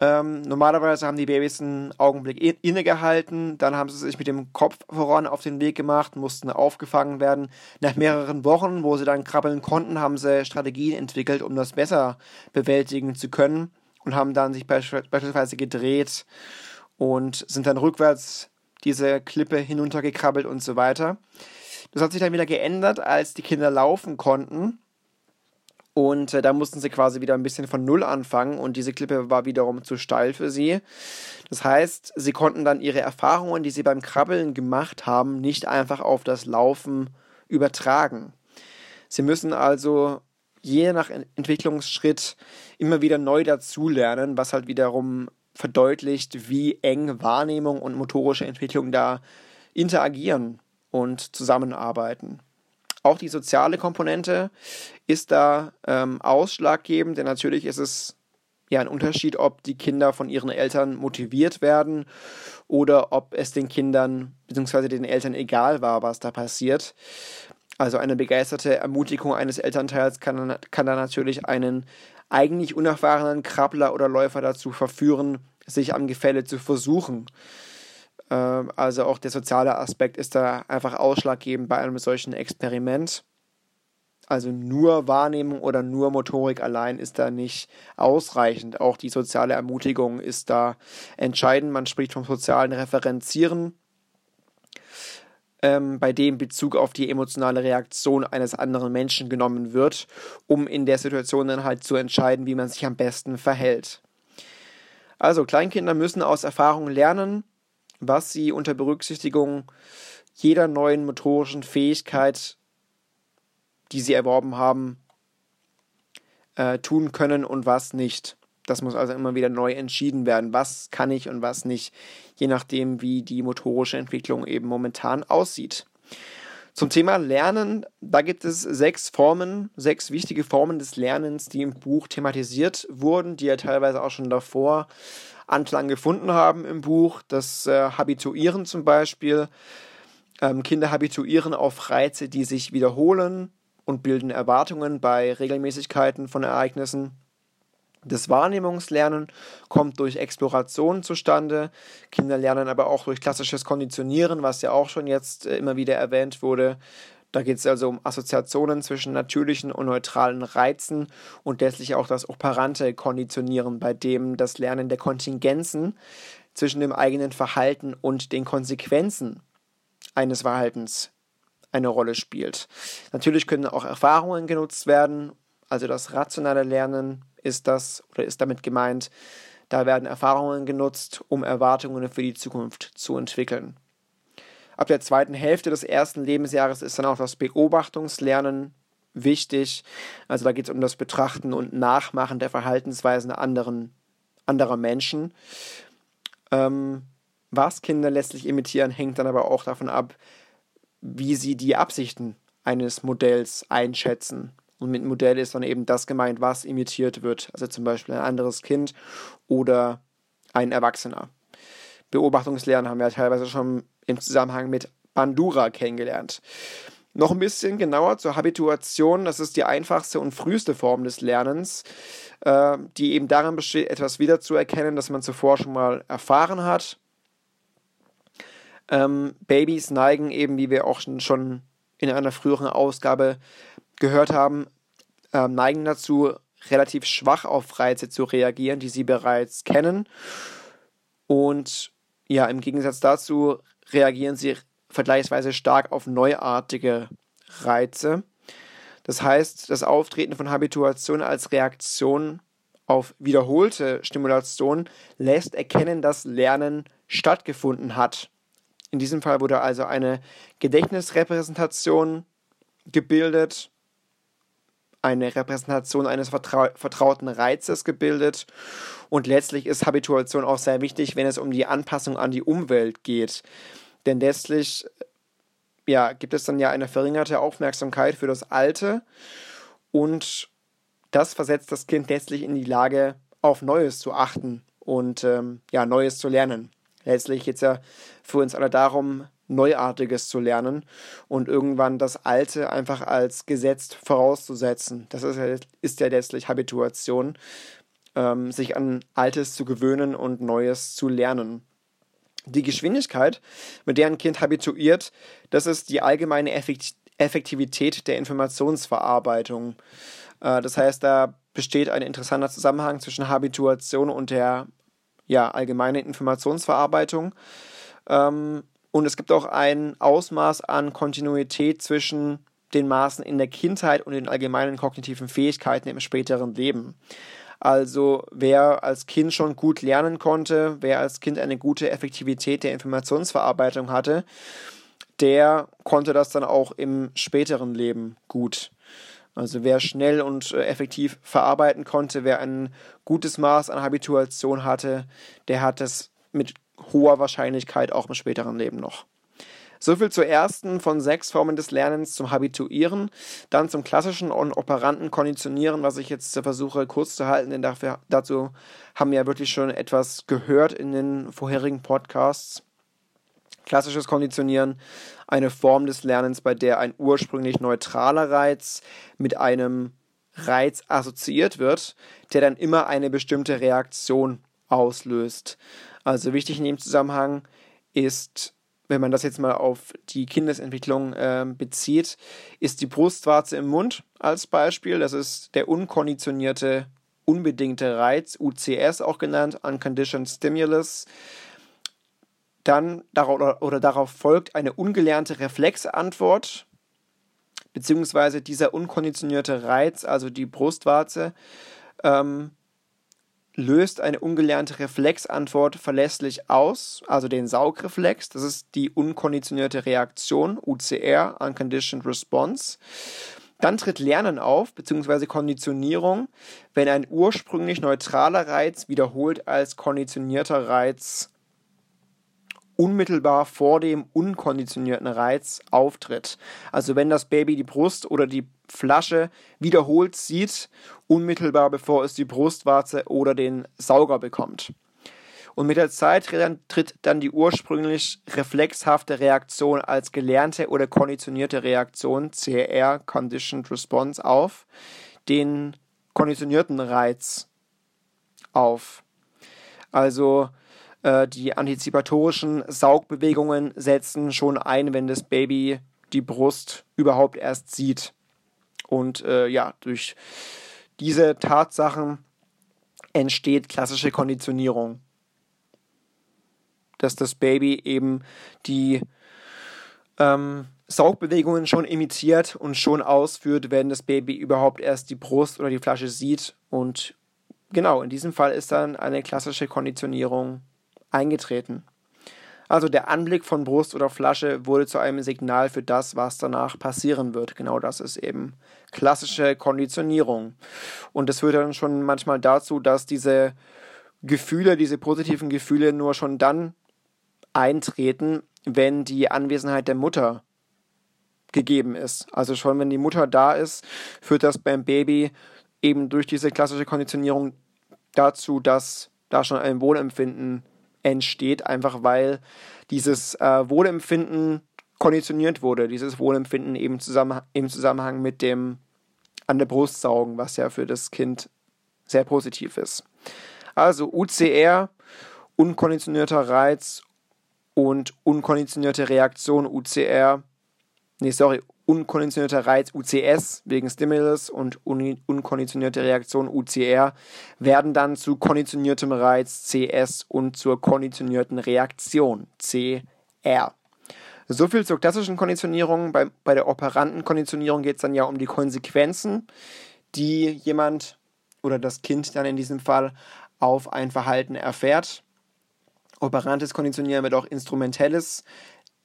Ähm, normalerweise haben die Babys einen Augenblick innegehalten, dann haben sie sich mit dem Kopf voran auf den Weg gemacht, mussten aufgefangen werden. Nach mehreren Wochen, wo sie dann krabbeln konnten, haben sie Strategien entwickelt, um das besser bewältigen zu können und haben dann sich beispielsweise gedreht und sind dann rückwärts diese Klippe hinuntergekrabbelt und so weiter. Das hat sich dann wieder geändert, als die Kinder laufen konnten. Und äh, da mussten sie quasi wieder ein bisschen von Null anfangen und diese Klippe war wiederum zu steil für sie. Das heißt, sie konnten dann ihre Erfahrungen, die sie beim Krabbeln gemacht haben, nicht einfach auf das Laufen übertragen. Sie müssen also je nach Entwicklungsschritt immer wieder neu dazulernen, was halt wiederum verdeutlicht, wie eng Wahrnehmung und motorische Entwicklung da interagieren und zusammenarbeiten. Auch die soziale Komponente ist da ähm, ausschlaggebend, denn natürlich ist es ja ein Unterschied, ob die Kinder von ihren Eltern motiviert werden oder ob es den Kindern bzw. den Eltern egal war, was da passiert. Also eine begeisterte Ermutigung eines Elternteils kann, kann da natürlich einen eigentlich unerfahrenen Krabbler oder Läufer dazu verführen, sich am Gefälle zu versuchen. Also auch der soziale Aspekt ist da einfach ausschlaggebend bei einem solchen Experiment. Also nur Wahrnehmung oder nur Motorik allein ist da nicht ausreichend. Auch die soziale Ermutigung ist da entscheidend. Man spricht vom sozialen Referenzieren, ähm, bei dem Bezug auf die emotionale Reaktion eines anderen Menschen genommen wird, um in der Situation dann halt zu entscheiden, wie man sich am besten verhält. Also Kleinkinder müssen aus Erfahrung lernen, was sie unter Berücksichtigung jeder neuen motorischen Fähigkeit, die sie erworben haben, äh, tun können und was nicht. Das muss also immer wieder neu entschieden werden. Was kann ich und was nicht, je nachdem, wie die motorische Entwicklung eben momentan aussieht. Zum Thema Lernen, da gibt es sechs Formen, sechs wichtige Formen des Lernens, die im Buch thematisiert wurden, die ja teilweise auch schon davor Anklang gefunden haben im Buch. Das äh, Habituieren zum Beispiel. Ähm, Kinder habituieren auf Reize, die sich wiederholen und bilden Erwartungen bei Regelmäßigkeiten von Ereignissen. Das Wahrnehmungslernen kommt durch Exploration zustande. Kinder lernen aber auch durch klassisches Konditionieren, was ja auch schon jetzt immer wieder erwähnt wurde. Da geht es also um Assoziationen zwischen natürlichen und neutralen Reizen und letztlich auch das operante Konditionieren, bei dem das Lernen der Kontingenzen zwischen dem eigenen Verhalten und den Konsequenzen eines Verhaltens eine Rolle spielt. Natürlich können auch Erfahrungen genutzt werden, also das rationale Lernen ist das oder ist damit gemeint, da werden Erfahrungen genutzt, um Erwartungen für die Zukunft zu entwickeln. Ab der zweiten Hälfte des ersten Lebensjahres ist dann auch das Beobachtungslernen wichtig. Also da geht es um das Betrachten und Nachmachen der Verhaltensweisen anderen, anderer Menschen. Ähm, was Kinder letztlich imitieren, hängt dann aber auch davon ab, wie sie die Absichten eines Modells einschätzen. Und mit Modell ist dann eben das gemeint, was imitiert wird. Also zum Beispiel ein anderes Kind oder ein Erwachsener. Beobachtungslernen haben wir teilweise schon im Zusammenhang mit Bandura kennengelernt. Noch ein bisschen genauer zur Habituation. Das ist die einfachste und früheste Form des Lernens, äh, die eben darin besteht, etwas wiederzuerkennen, das man zuvor schon mal erfahren hat. Ähm, Babys neigen eben, wie wir auch schon in einer früheren Ausgabe gehört haben, äh, neigen dazu, relativ schwach auf Reize zu reagieren, die sie bereits kennen. Und ja, im Gegensatz dazu reagieren sie vergleichsweise stark auf neuartige Reize. Das heißt, das Auftreten von Habituation als Reaktion auf wiederholte Stimulation lässt erkennen, dass Lernen stattgefunden hat. In diesem Fall wurde also eine Gedächtnisrepräsentation gebildet, eine Repräsentation eines vertrau- vertrauten Reizes gebildet, und letztlich ist Habituation auch sehr wichtig, wenn es um die Anpassung an die Umwelt geht. Denn letztlich ja, gibt es dann ja eine verringerte Aufmerksamkeit für das Alte und das versetzt das Kind letztlich in die Lage, auf Neues zu achten und ähm, ja, Neues zu lernen. Letztlich geht es ja für uns alle darum, Neuartiges zu lernen und irgendwann das Alte einfach als gesetzt vorauszusetzen. Das ist ja, ist ja letztlich Habituation, ähm, sich an Altes zu gewöhnen und Neues zu lernen. Die Geschwindigkeit, mit der ein Kind habituiert, das ist die allgemeine Effektivität der Informationsverarbeitung. Äh, das heißt, da besteht ein interessanter Zusammenhang zwischen Habituation und der ja, allgemeinen Informationsverarbeitung. Ähm, Und es gibt auch ein Ausmaß an Kontinuität zwischen den Maßen in der Kindheit und den allgemeinen kognitiven Fähigkeiten im späteren Leben. Also wer als Kind schon gut lernen konnte, wer als Kind eine gute Effektivität der Informationsverarbeitung hatte, der konnte das dann auch im späteren Leben gut. Also wer schnell und effektiv verarbeiten konnte, wer ein gutes Maß an Habituation hatte, der hat das mit hoher Wahrscheinlichkeit auch im späteren Leben noch. Soviel zur ersten von sechs Formen des Lernens, zum Habituieren, dann zum klassischen und operanten Konditionieren, was ich jetzt versuche kurz zu halten, denn dafür, dazu haben wir ja wirklich schon etwas gehört in den vorherigen Podcasts. Klassisches Konditionieren, eine Form des Lernens, bei der ein ursprünglich neutraler Reiz mit einem Reiz assoziiert wird, der dann immer eine bestimmte Reaktion auslöst. Also wichtig in dem Zusammenhang ist wenn man das jetzt mal auf die Kindesentwicklung äh, bezieht, ist die Brustwarze im Mund als Beispiel. Das ist der unkonditionierte, unbedingte Reiz, U C S auch genannt, Unconditioned Stimulus. Dann darauf, oder darauf folgt eine ungelernte Reflexantwort, beziehungsweise dieser unkonditionierte Reiz, also die Brustwarze, ähm, löst eine ungelernte Reflexantwort verlässlich aus, also den Saugreflex. Das ist die unkonditionierte Reaktion, U C R, Unconditioned Response. Dann tritt Lernen auf, beziehungsweise Konditionierung, wenn ein ursprünglich neutraler Reiz wiederholt als konditionierter Reiz unmittelbar vor dem unkonditionierten Reiz auftritt. Also wenn das Baby die Brust oder die Flasche wiederholt sieht, unmittelbar bevor es die Brustwarze oder den Sauger bekommt. Und mit der Zeit tritt dann die ursprünglich reflexhafte Reaktion als gelernte oder konditionierte Reaktion, C R, Conditioned Response, auf, den konditionierten Reiz auf. Also die antizipatorischen Saugbewegungen setzen schon ein, wenn das Baby die Brust überhaupt erst sieht. Und äh, ja, durch diese Tatsachen entsteht klassische Konditionierung. Dass das Baby eben die ähm, Saugbewegungen schon imitiert und schon ausführt, wenn das Baby überhaupt erst die Brust oder die Flasche sieht. Und genau, in diesem Fall ist dann eine klassische Konditionierung eingetreten. Also der Anblick von Brust oder Flasche wurde zu einem Signal für das, was danach passieren wird. Genau das ist eben klassische Konditionierung. Und das führt dann schon manchmal dazu, dass diese Gefühle, diese positiven Gefühle nur schon dann eintreten, wenn die Anwesenheit der Mutter gegeben ist. Also schon wenn die Mutter da ist, führt das beim Baby eben durch diese klassische Konditionierung dazu, dass da schon ein Wohlempfinden entsteht, einfach weil dieses äh, Wohlempfinden konditioniert wurde, dieses Wohlempfinden eben zusammen, im Zusammenhang mit dem an der Brust saugen, was ja für das Kind sehr positiv ist. Also U C R, unkonditionierter Reiz und unkonditionierte Reaktion, U C R, nee, sorry, unkonditionierter Reiz, U C S, wegen Stimulus, und un- unkonditionierte Reaktion, U C R, werden dann zu konditioniertem Reiz, C S, und zur konditionierten Reaktion, C R. So viel zur klassischen Konditionierung. Bei, bei der operanten Konditionierung geht es dann ja um die Konsequenzen, die jemand oder das Kind dann in diesem Fall auf ein Verhalten erfährt. Operantes Konditionieren wird auch instrumentelles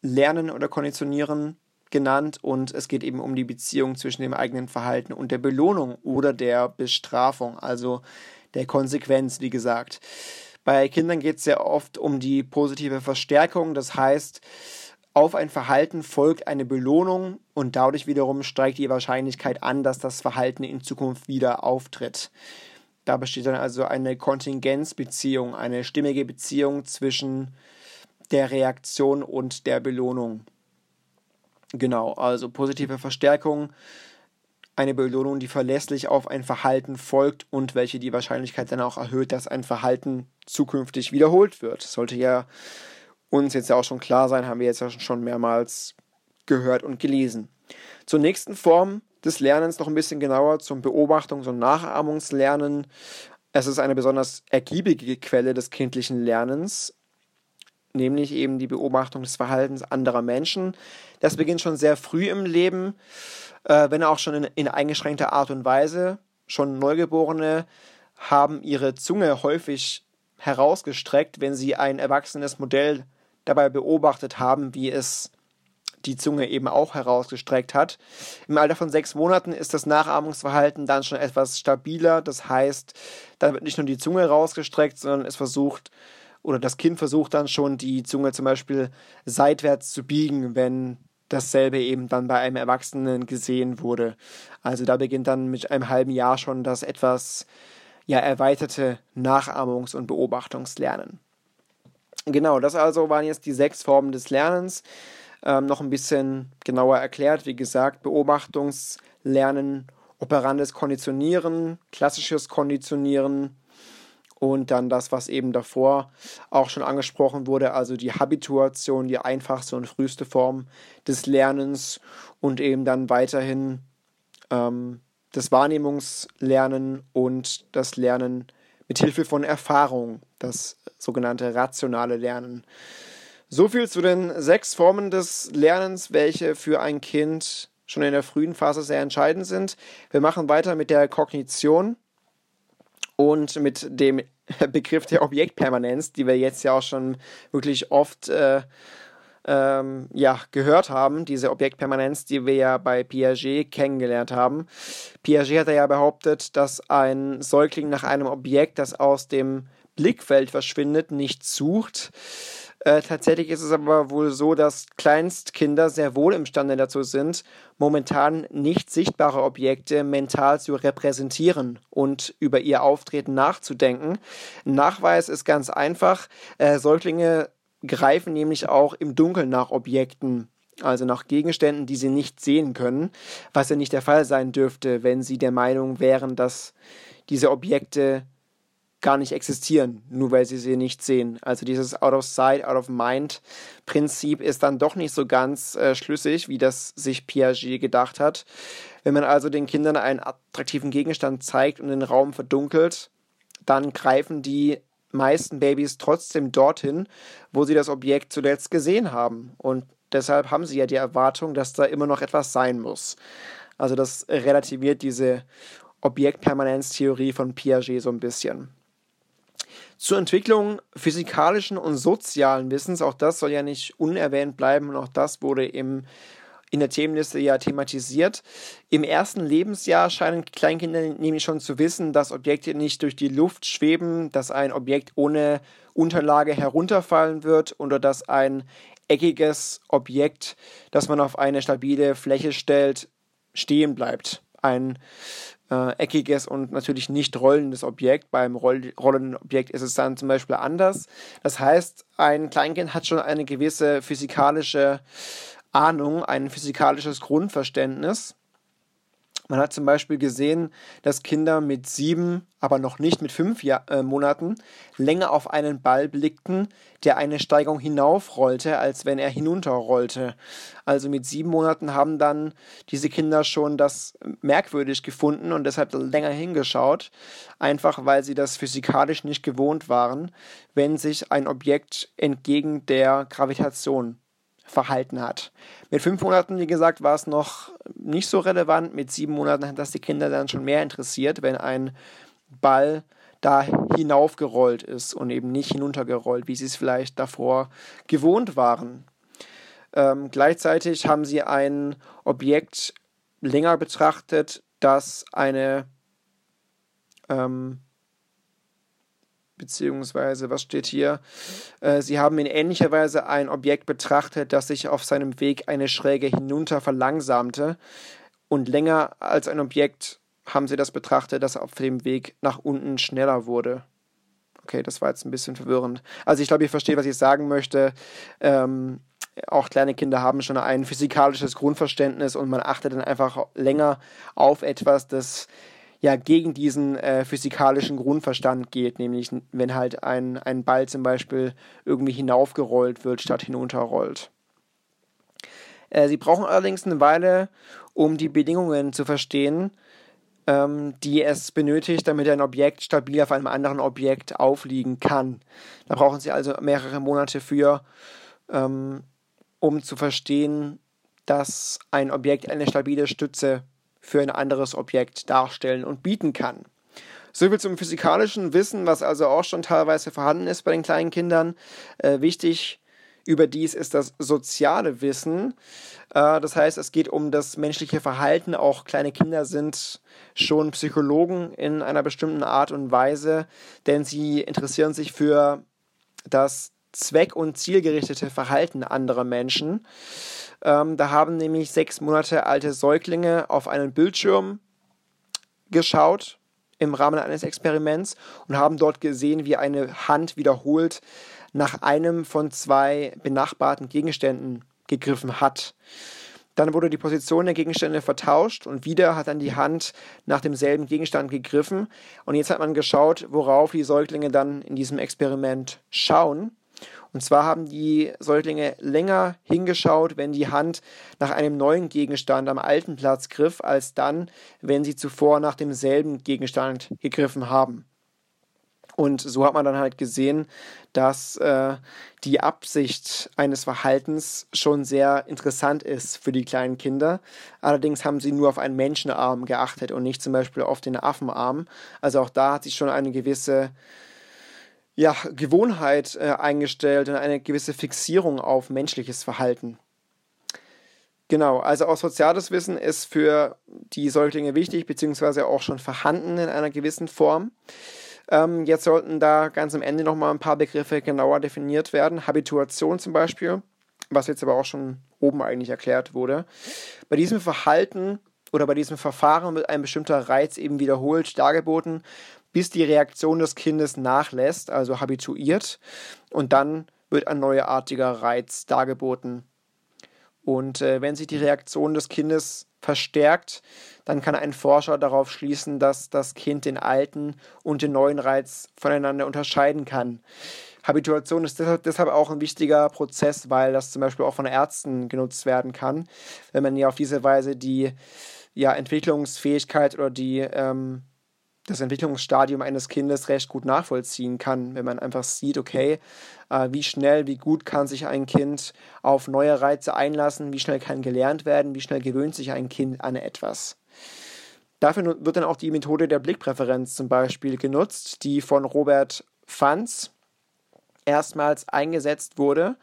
Lernen oder Konditionieren genannt, und es geht eben um die Beziehung zwischen dem eigenen Verhalten und der Belohnung oder der Bestrafung, also der Konsequenz, wie gesagt. Bei Kindern geht es sehr oft um die positive Verstärkung, das heißt, auf ein Verhalten folgt eine Belohnung und dadurch wiederum steigt die Wahrscheinlichkeit an, dass das Verhalten in Zukunft wieder auftritt. Da besteht dann also eine Kontingenzbeziehung, eine stimmige Beziehung zwischen der Reaktion und der Belohnung. Genau, also positive Verstärkung, eine Belohnung, die verlässlich auf ein Verhalten folgt und welche die Wahrscheinlichkeit dann auch erhöht, dass ein Verhalten zukünftig wiederholt wird. Sollte ja uns jetzt ja auch schon klar sein, haben wir jetzt ja schon mehrmals gehört und gelesen. Zur nächsten Form des Lernens noch ein bisschen genauer, zum Beobachtungs- und Nachahmungslernen. Es ist eine besonders ergiebige Quelle des kindlichen Lernens, nämlich eben die Beobachtung des Verhaltens anderer Menschen. Das beginnt schon sehr früh im Leben, äh, wenn auch schon in, in eingeschränkter Art und Weise. Schon Neugeborene haben ihre Zunge häufig herausgestreckt, wenn sie ein erwachsenes Modell dabei beobachtet haben, wie es die Zunge eben auch herausgestreckt hat. Im Alter von sechs Monaten ist das Nachahmungsverhalten dann schon etwas stabiler. Das heißt, da wird nicht nur die Zunge rausgestreckt, sondern es versucht, oder das Kind versucht dann schon, die Zunge zum Beispiel seitwärts zu biegen, wenn dasselbe eben dann bei einem Erwachsenen gesehen wurde. Also da beginnt dann mit einem halben Jahr schon das etwas ja, erweiterte Nachahmungs- und Beobachtungslernen. Genau, das also waren jetzt die sechs Formen des Lernens. Ähm, noch ein bisschen genauer erklärt, wie gesagt, Beobachtungslernen, operantes Konditionieren, klassisches Konditionieren, Und dann das, was eben davor auch schon angesprochen wurde, also die Habituation, die einfachste und früheste Form des Lernens und eben dann weiterhin ähm, das Wahrnehmungslernen und das Lernen mit Hilfe von Erfahrung, das sogenannte rationale Lernen. So viel zu den sechs Formen des Lernens, welche für ein Kind schon in der frühen Phase sehr entscheidend sind. Wir machen weiter mit der Kognition und mit dem Begriff der Objektpermanenz, die wir jetzt ja auch schon wirklich oft äh, ähm, ja, gehört haben, diese Objektpermanenz, die wir ja bei Piaget kennengelernt haben. Piaget hat ja behauptet, dass ein Säugling nach einem Objekt, das aus dem Blickfeld verschwindet, nicht sucht. Äh, tatsächlich ist es aber wohl so, dass Kleinstkinder sehr wohl imstande dazu sind, momentan nicht sichtbare Objekte mental zu repräsentieren und über ihr Auftreten nachzudenken. Nachweis ist ganz einfach. Äh, Säuglinge greifen nämlich auch im Dunkeln nach Objekten, also nach Gegenständen, die sie nicht sehen können, was ja nicht der Fall sein dürfte, wenn sie der Meinung wären, dass diese Objekte gar nicht existieren, nur weil sie sie nicht sehen. Also dieses Out of Sight, Out of Mind Prinzip ist dann doch nicht so ganz äh, schlüssig, wie das sich Piaget gedacht hat. Wenn man also den Kindern einen attraktiven Gegenstand zeigt und den Raum verdunkelt, dann greifen die meisten Babys trotzdem dorthin, wo sie das Objekt zuletzt gesehen haben. Und deshalb haben sie ja die Erwartung, dass da immer noch etwas sein muss. Also das relativiert diese Objektpermanenztheorie von Piaget so ein bisschen. Zur Entwicklung physikalischen und sozialen Wissens, auch das soll ja nicht unerwähnt bleiben und auch das wurde im, in der Themenliste ja thematisiert. Im ersten Lebensjahr scheinen Kleinkinder nämlich schon zu wissen, dass Objekte nicht durch die Luft schweben, dass ein Objekt ohne Unterlage herunterfallen wird oder dass ein eckiges Objekt, das man auf eine stabile Fläche stellt, stehen bleibt. Ein äh, eckiges und natürlich nicht rollendes Objekt. Beim Roll- rollenden Objekt ist es dann zum Beispiel anders. Das heißt, ein Kleinkind hat schon eine gewisse physikalische Ahnung, ein physikalisches Grundverständnis. Man hat zum Beispiel gesehen, dass Kinder mit sieben, aber noch nicht mit fünf Jahr- äh, Monaten länger auf einen Ball blickten, der eine Steigung hinaufrollte, als wenn er hinunterrollte. Also mit sieben Monaten haben dann diese Kinder schon das merkwürdig gefunden und deshalb länger hingeschaut, einfach weil sie das physikalisch nicht gewohnt waren, wenn sich ein Objekt entgegen der Gravitation verhalten hat. Mit fünf Monaten, wie gesagt, war es noch nicht so relevant. Mit sieben Monaten hat das die Kinder dann schon mehr interessiert, wenn ein Ball da hinaufgerollt ist und eben nicht hinuntergerollt, wie sie es vielleicht davor gewohnt waren. Ähm, gleichzeitig haben sie ein Objekt länger betrachtet, das eine ähm, beziehungsweise, was steht hier? Äh, sie haben in ähnlicher Weise ein Objekt betrachtet, das sich auf seinem Weg eine Schräge hinunter verlangsamte. Und länger als ein Objekt haben sie das betrachtet, das auf dem Weg nach unten schneller wurde. Okay, das war jetzt ein bisschen verwirrend. Also ich glaube, ihr versteht, was ich sagen möchte. Ähm, auch kleine Kinder haben schon ein physikalisches Grundverständnis und man achtet dann einfach länger auf etwas, das ja gegen diesen äh, physikalischen Grundverstand geht, nämlich wenn halt ein, ein Ball zum Beispiel irgendwie hinaufgerollt wird, statt hinunterrollt. Äh, sie brauchen allerdings eine Weile, um die Bedingungen zu verstehen, ähm, die es benötigt, damit ein Objekt stabil auf einem anderen Objekt aufliegen kann. Da brauchen sie also mehrere Monate für, ähm, um zu verstehen, dass ein Objekt eine stabile Stütze für ein anderes Objekt darstellen und bieten kann. So viel zum physikalischen Wissen, was also auch schon teilweise vorhanden ist bei den kleinen Kindern. Äh, wichtig überdies ist das soziale Wissen. Äh, das heißt, es geht um das menschliche Verhalten. Auch kleine Kinder sind schon Psychologen in einer bestimmten Art und Weise, denn sie interessieren sich für das zweck- und zielgerichtete Verhalten anderer Menschen. Ähm, da haben nämlich sechs Monate alte Säuglinge auf einen Bildschirm geschaut im Rahmen eines Experiments und haben dort gesehen, wie eine Hand wiederholt nach einem von zwei benachbarten Gegenständen gegriffen hat. Dann wurde die Position der Gegenstände vertauscht und wieder hat dann die Hand nach demselben Gegenstand gegriffen. Und jetzt hat man geschaut, worauf die Säuglinge dann in diesem Experiment schauen. Und zwar haben die Säuglinge länger hingeschaut, wenn die Hand nach einem neuen Gegenstand am alten Platz griff, als dann, wenn sie zuvor nach demselben Gegenstand gegriffen haben. Und so hat man dann halt gesehen, dass äh, die Absicht eines Verhaltens schon sehr interessant ist für die kleinen Kinder. Allerdings haben sie nur auf einen Menschenarm geachtet und nicht zum Beispiel auf den Affenarm. Also auch da hat sich schon eine gewisse ja, Gewohnheit äh, eingestellt und eine gewisse Fixierung auf menschliches Verhalten. Genau, also auch soziales Wissen ist für die Säuglinge wichtig, beziehungsweise auch schon vorhanden in einer gewissen Form. Ähm, jetzt sollten da ganz am Ende nochmal ein paar Begriffe genauer definiert werden. Habituation zum Beispiel, was jetzt aber auch schon oben eigentlich erklärt wurde. Bei diesem Verhalten oder bei diesem Verfahren wird ein bestimmter Reiz eben wiederholt dargeboten, bis die Reaktion des Kindes nachlässt, also habituiert, und dann wird ein neuartiger Reiz dargeboten. Und äh, wenn sich die Reaktion des Kindes verstärkt, dann kann ein Forscher darauf schließen, dass das Kind den alten und den neuen Reiz voneinander unterscheiden kann. Habituation ist deshalb auch ein wichtiger Prozess, weil das zum Beispiel auch von Ärzten genutzt werden kann, wenn man ja auf diese Weise die ja, Entwicklungsfähigkeit oder die ähm, das Entwicklungsstadium eines Kindes recht gut nachvollziehen kann, wenn man einfach sieht, okay, wie schnell, wie gut kann sich ein Kind auf neue Reize einlassen, wie schnell kann gelernt werden, wie schnell gewöhnt sich ein Kind an etwas. Dafür wird dann auch die Methode der Blickpräferenz zum Beispiel genutzt, die von Robert Fanz erstmals eingesetzt wurde.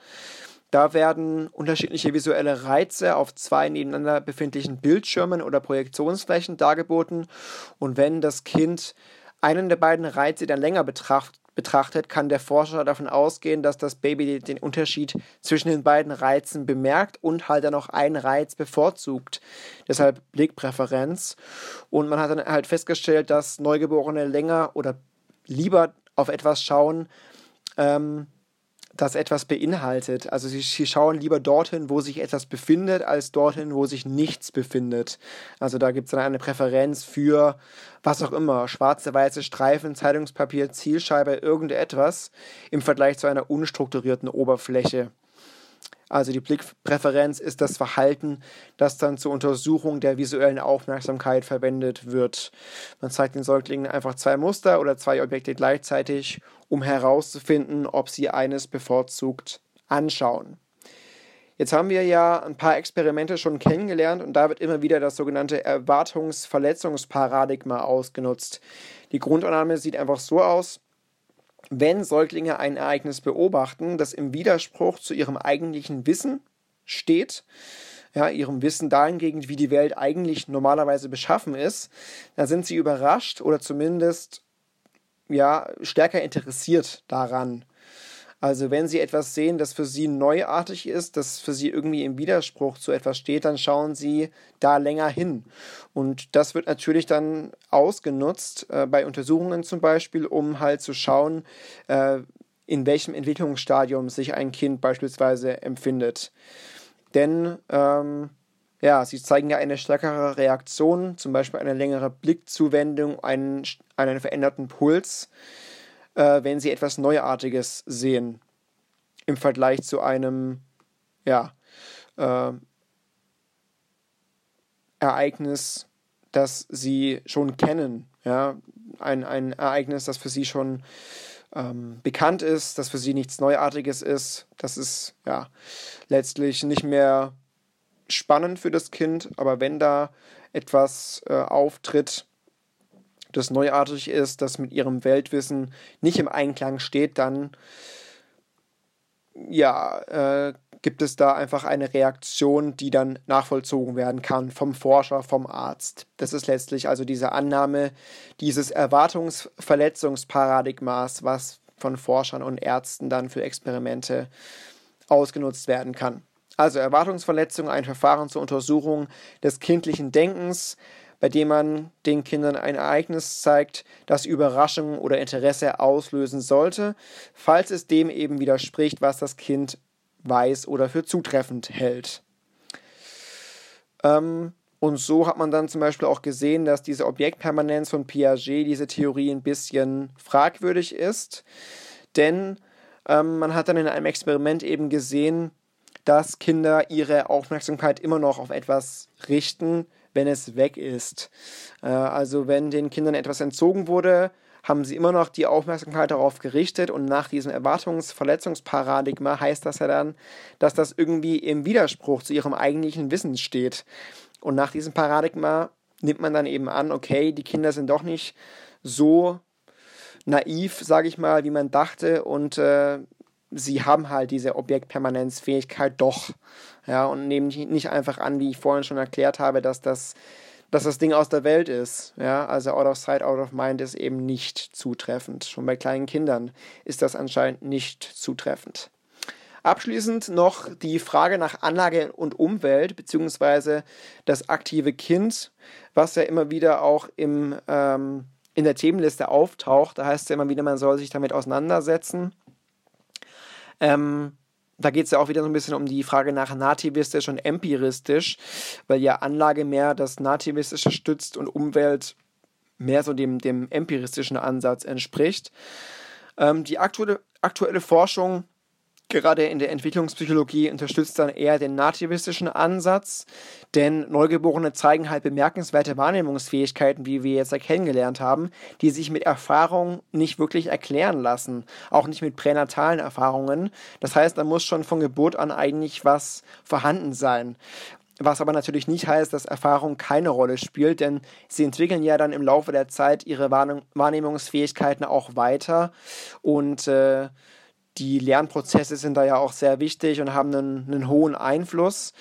Da werden unterschiedliche visuelle Reize auf zwei nebeneinander befindlichen Bildschirmen oder Projektionsflächen dargeboten. Und wenn das Kind einen der beiden Reize dann länger betracht, betrachtet, kann der Forscher davon ausgehen, dass das Baby den Unterschied zwischen den beiden Reizen bemerkt und halt dann auch einen Reiz bevorzugt. Deshalb Blickpräferenz. Und man hat dann halt festgestellt, dass Neugeborene länger oder lieber auf etwas schauen, ähm, das etwas beinhaltet. Also sie, sie schauen lieber dorthin, wo sich etwas befindet, als dorthin, wo sich nichts befindet. Also da gibt es dann eine Präferenz für was auch immer, schwarze, weiße Streifen, Zeitungspapier, Zielscheibe, irgendetwas im Vergleich zu einer unstrukturierten Oberfläche. Also die Blickpräferenz ist das Verhalten, das dann zur Untersuchung der visuellen Aufmerksamkeit verwendet wird. Man zeigt den Säuglingen einfach zwei Muster oder zwei Objekte gleichzeitig, um herauszufinden, ob sie eines bevorzugt anschauen. Jetzt haben wir ja ein paar Experimente schon kennengelernt und da wird immer wieder das sogenannte Erwartungsverletzungsparadigma ausgenutzt. Die Grundannahme sieht einfach so aus: Wenn Säuglinge ein Ereignis beobachten, das im Widerspruch zu ihrem eigentlichen Wissen steht, ja, ihrem Wissen dahingehend, wie die Welt eigentlich normalerweise beschaffen ist, dann sind sie überrascht oder zumindest ja, stärker interessiert daran. Also wenn sie etwas sehen, das für sie neuartig ist, das für sie irgendwie im Widerspruch zu etwas steht, dann schauen sie da länger hin. Und das wird natürlich dann ausgenutzt, äh, bei Untersuchungen zum Beispiel, um halt zu schauen, äh, in welchem Entwicklungsstadium sich ein Kind beispielsweise empfindet. Denn ähm, ja, sie zeigen ja eine stärkere Reaktion, zum Beispiel eine längere Blickzuwendung, einen, einen veränderten Puls, wenn sie etwas Neuartiges sehen, im Vergleich zu einem ja, äh, Ereignis, das sie schon kennen. Ja? Ein, ein Ereignis, das für sie schon ähm, bekannt ist, das für sie nichts Neuartiges ist. Das ist ja letztlich nicht mehr spannend für das Kind, aber wenn da etwas äh, auftritt, das neuartig ist, das mit ihrem Weltwissen nicht im Einklang steht, dann ja, äh, gibt es da einfach eine Reaktion, die dann nachvollzogen werden kann vom Forscher, vom Arzt. Das ist letztlich also diese Annahme dieses Erwartungsverletzungsparadigmas, was von Forschern und Ärzten dann für Experimente ausgenutzt werden kann. Also Erwartungsverletzung, ein Verfahren zur Untersuchung des kindlichen Denkens, bei dem man den Kindern ein Ereignis zeigt, das Überraschung oder Interesse auslösen sollte, falls es dem eben widerspricht, was das Kind weiß oder für zutreffend hält. Ähm, und so hat man dann zum Beispiel auch gesehen, dass diese Objektpermanenz von Piaget, diese Theorie, ein bisschen fragwürdig ist. Denn ähm, man hat dann in einem Experiment eben gesehen, dass Kinder ihre Aufmerksamkeit immer noch auf etwas richten, wenn es weg ist. Äh, also wenn den Kindern etwas entzogen wurde, haben sie immer noch die Aufmerksamkeit darauf gerichtet, und nach diesem Erwartungsverletzungsparadigma heißt das ja dann, dass das irgendwie im Widerspruch zu ihrem eigentlichen Wissen steht. Und nach diesem Paradigma nimmt man dann eben an, okay, die Kinder sind doch nicht so naiv, sage ich mal, wie man dachte, und äh, sie haben halt diese Objektpermanenzfähigkeit doch. Ja, und nehmen nicht einfach an, wie ich vorhin schon erklärt habe, dass das dass das Ding aus der Welt ist. Ja? Also out of sight, out of mind ist eben nicht zutreffend. Schon bei kleinen Kindern ist das anscheinend nicht zutreffend. Abschließend noch die Frage nach Anlage und Umwelt, beziehungsweise das aktive Kind, was ja immer wieder auch im, ähm, in der Themenliste auftaucht. Da heißt es ja immer wieder, man soll sich damit auseinandersetzen. Ähm, Da geht es ja auch wieder so ein bisschen um die Frage nach nativistisch und empiristisch, weil ja Anlage mehr das Nativistische stützt und Umwelt mehr so dem, dem empiristischen Ansatz entspricht. Ähm, die aktuelle, aktuelle Forschung, gerade in der Entwicklungspsychologie, unterstützt dann eher den nativistischen Ansatz, denn Neugeborene zeigen halt bemerkenswerte Wahrnehmungsfähigkeiten, wie wir jetzt ja kennengelernt haben, die sich mit Erfahrungen nicht wirklich erklären lassen, auch nicht mit pränatalen Erfahrungen. Das heißt, da muss schon von Geburt an eigentlich was vorhanden sein. Was aber natürlich nicht heißt, dass Erfahrung keine Rolle spielt, denn sie entwickeln ja dann im Laufe der Zeit ihre Wahrnehmungsfähigkeiten auch weiter, und äh, die Lernprozesse sind da ja auch sehr wichtig und haben einen, einen hohen Einfluss.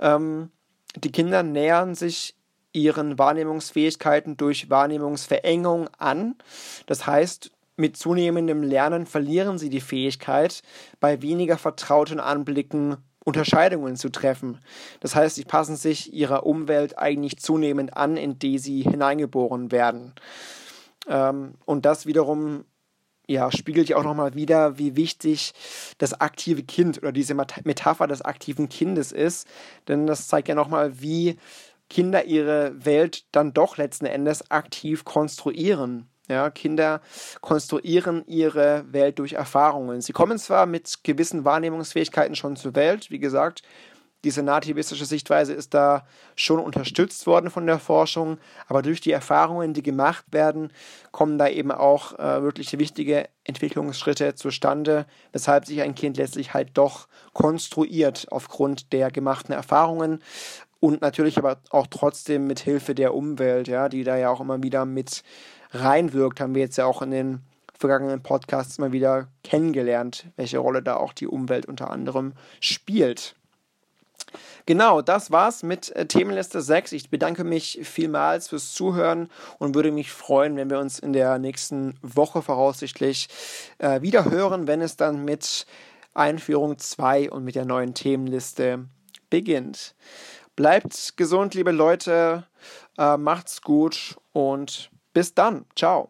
Ähm, die Kinder nähern sich ihren Wahrnehmungsfähigkeiten durch Wahrnehmungsverengung an. Das heißt, mit zunehmendem Lernen verlieren sie die Fähigkeit, bei weniger vertrauten Anblicken Unterscheidungen zu treffen. Das heißt, sie passen sich ihrer Umwelt eigentlich zunehmend an, in die sie hineingeboren werden. Ähm, und das wiederum ja, spiegelt ja auch nochmal wieder, wie wichtig das aktive Kind oder diese Metapher des aktiven Kindes ist. Denn das zeigt ja nochmal, wie Kinder ihre Welt dann doch letzten Endes aktiv konstruieren. Ja, Kinder konstruieren ihre Welt durch Erfahrungen. Sie kommen zwar mit gewissen Wahrnehmungsfähigkeiten schon zur Welt, wie gesagt, diese nativistische Sichtweise ist da schon unterstützt worden von der Forschung, aber durch die Erfahrungen, die gemacht werden, kommen da eben auch äh, wirklich wichtige Entwicklungsschritte zustande, weshalb sich ein Kind letztlich halt doch konstruiert aufgrund der gemachten Erfahrungen und natürlich aber auch trotzdem mit Hilfe der Umwelt, ja, die da ja auch immer wieder mit reinwirkt, haben wir jetzt ja auch in den vergangenen Podcasts mal wieder kennengelernt, welche Rolle da auch die Umwelt unter anderem spielt. Genau, das war's mit Themenliste sechs. Ich bedanke mich vielmals fürs Zuhören und würde mich freuen, wenn wir uns in der nächsten Woche voraussichtlich äh, wieder hören, wenn es dann mit Einführung zwei und mit der neuen Themenliste beginnt. Bleibt gesund, liebe Leute, äh, macht's gut und bis dann. Ciao.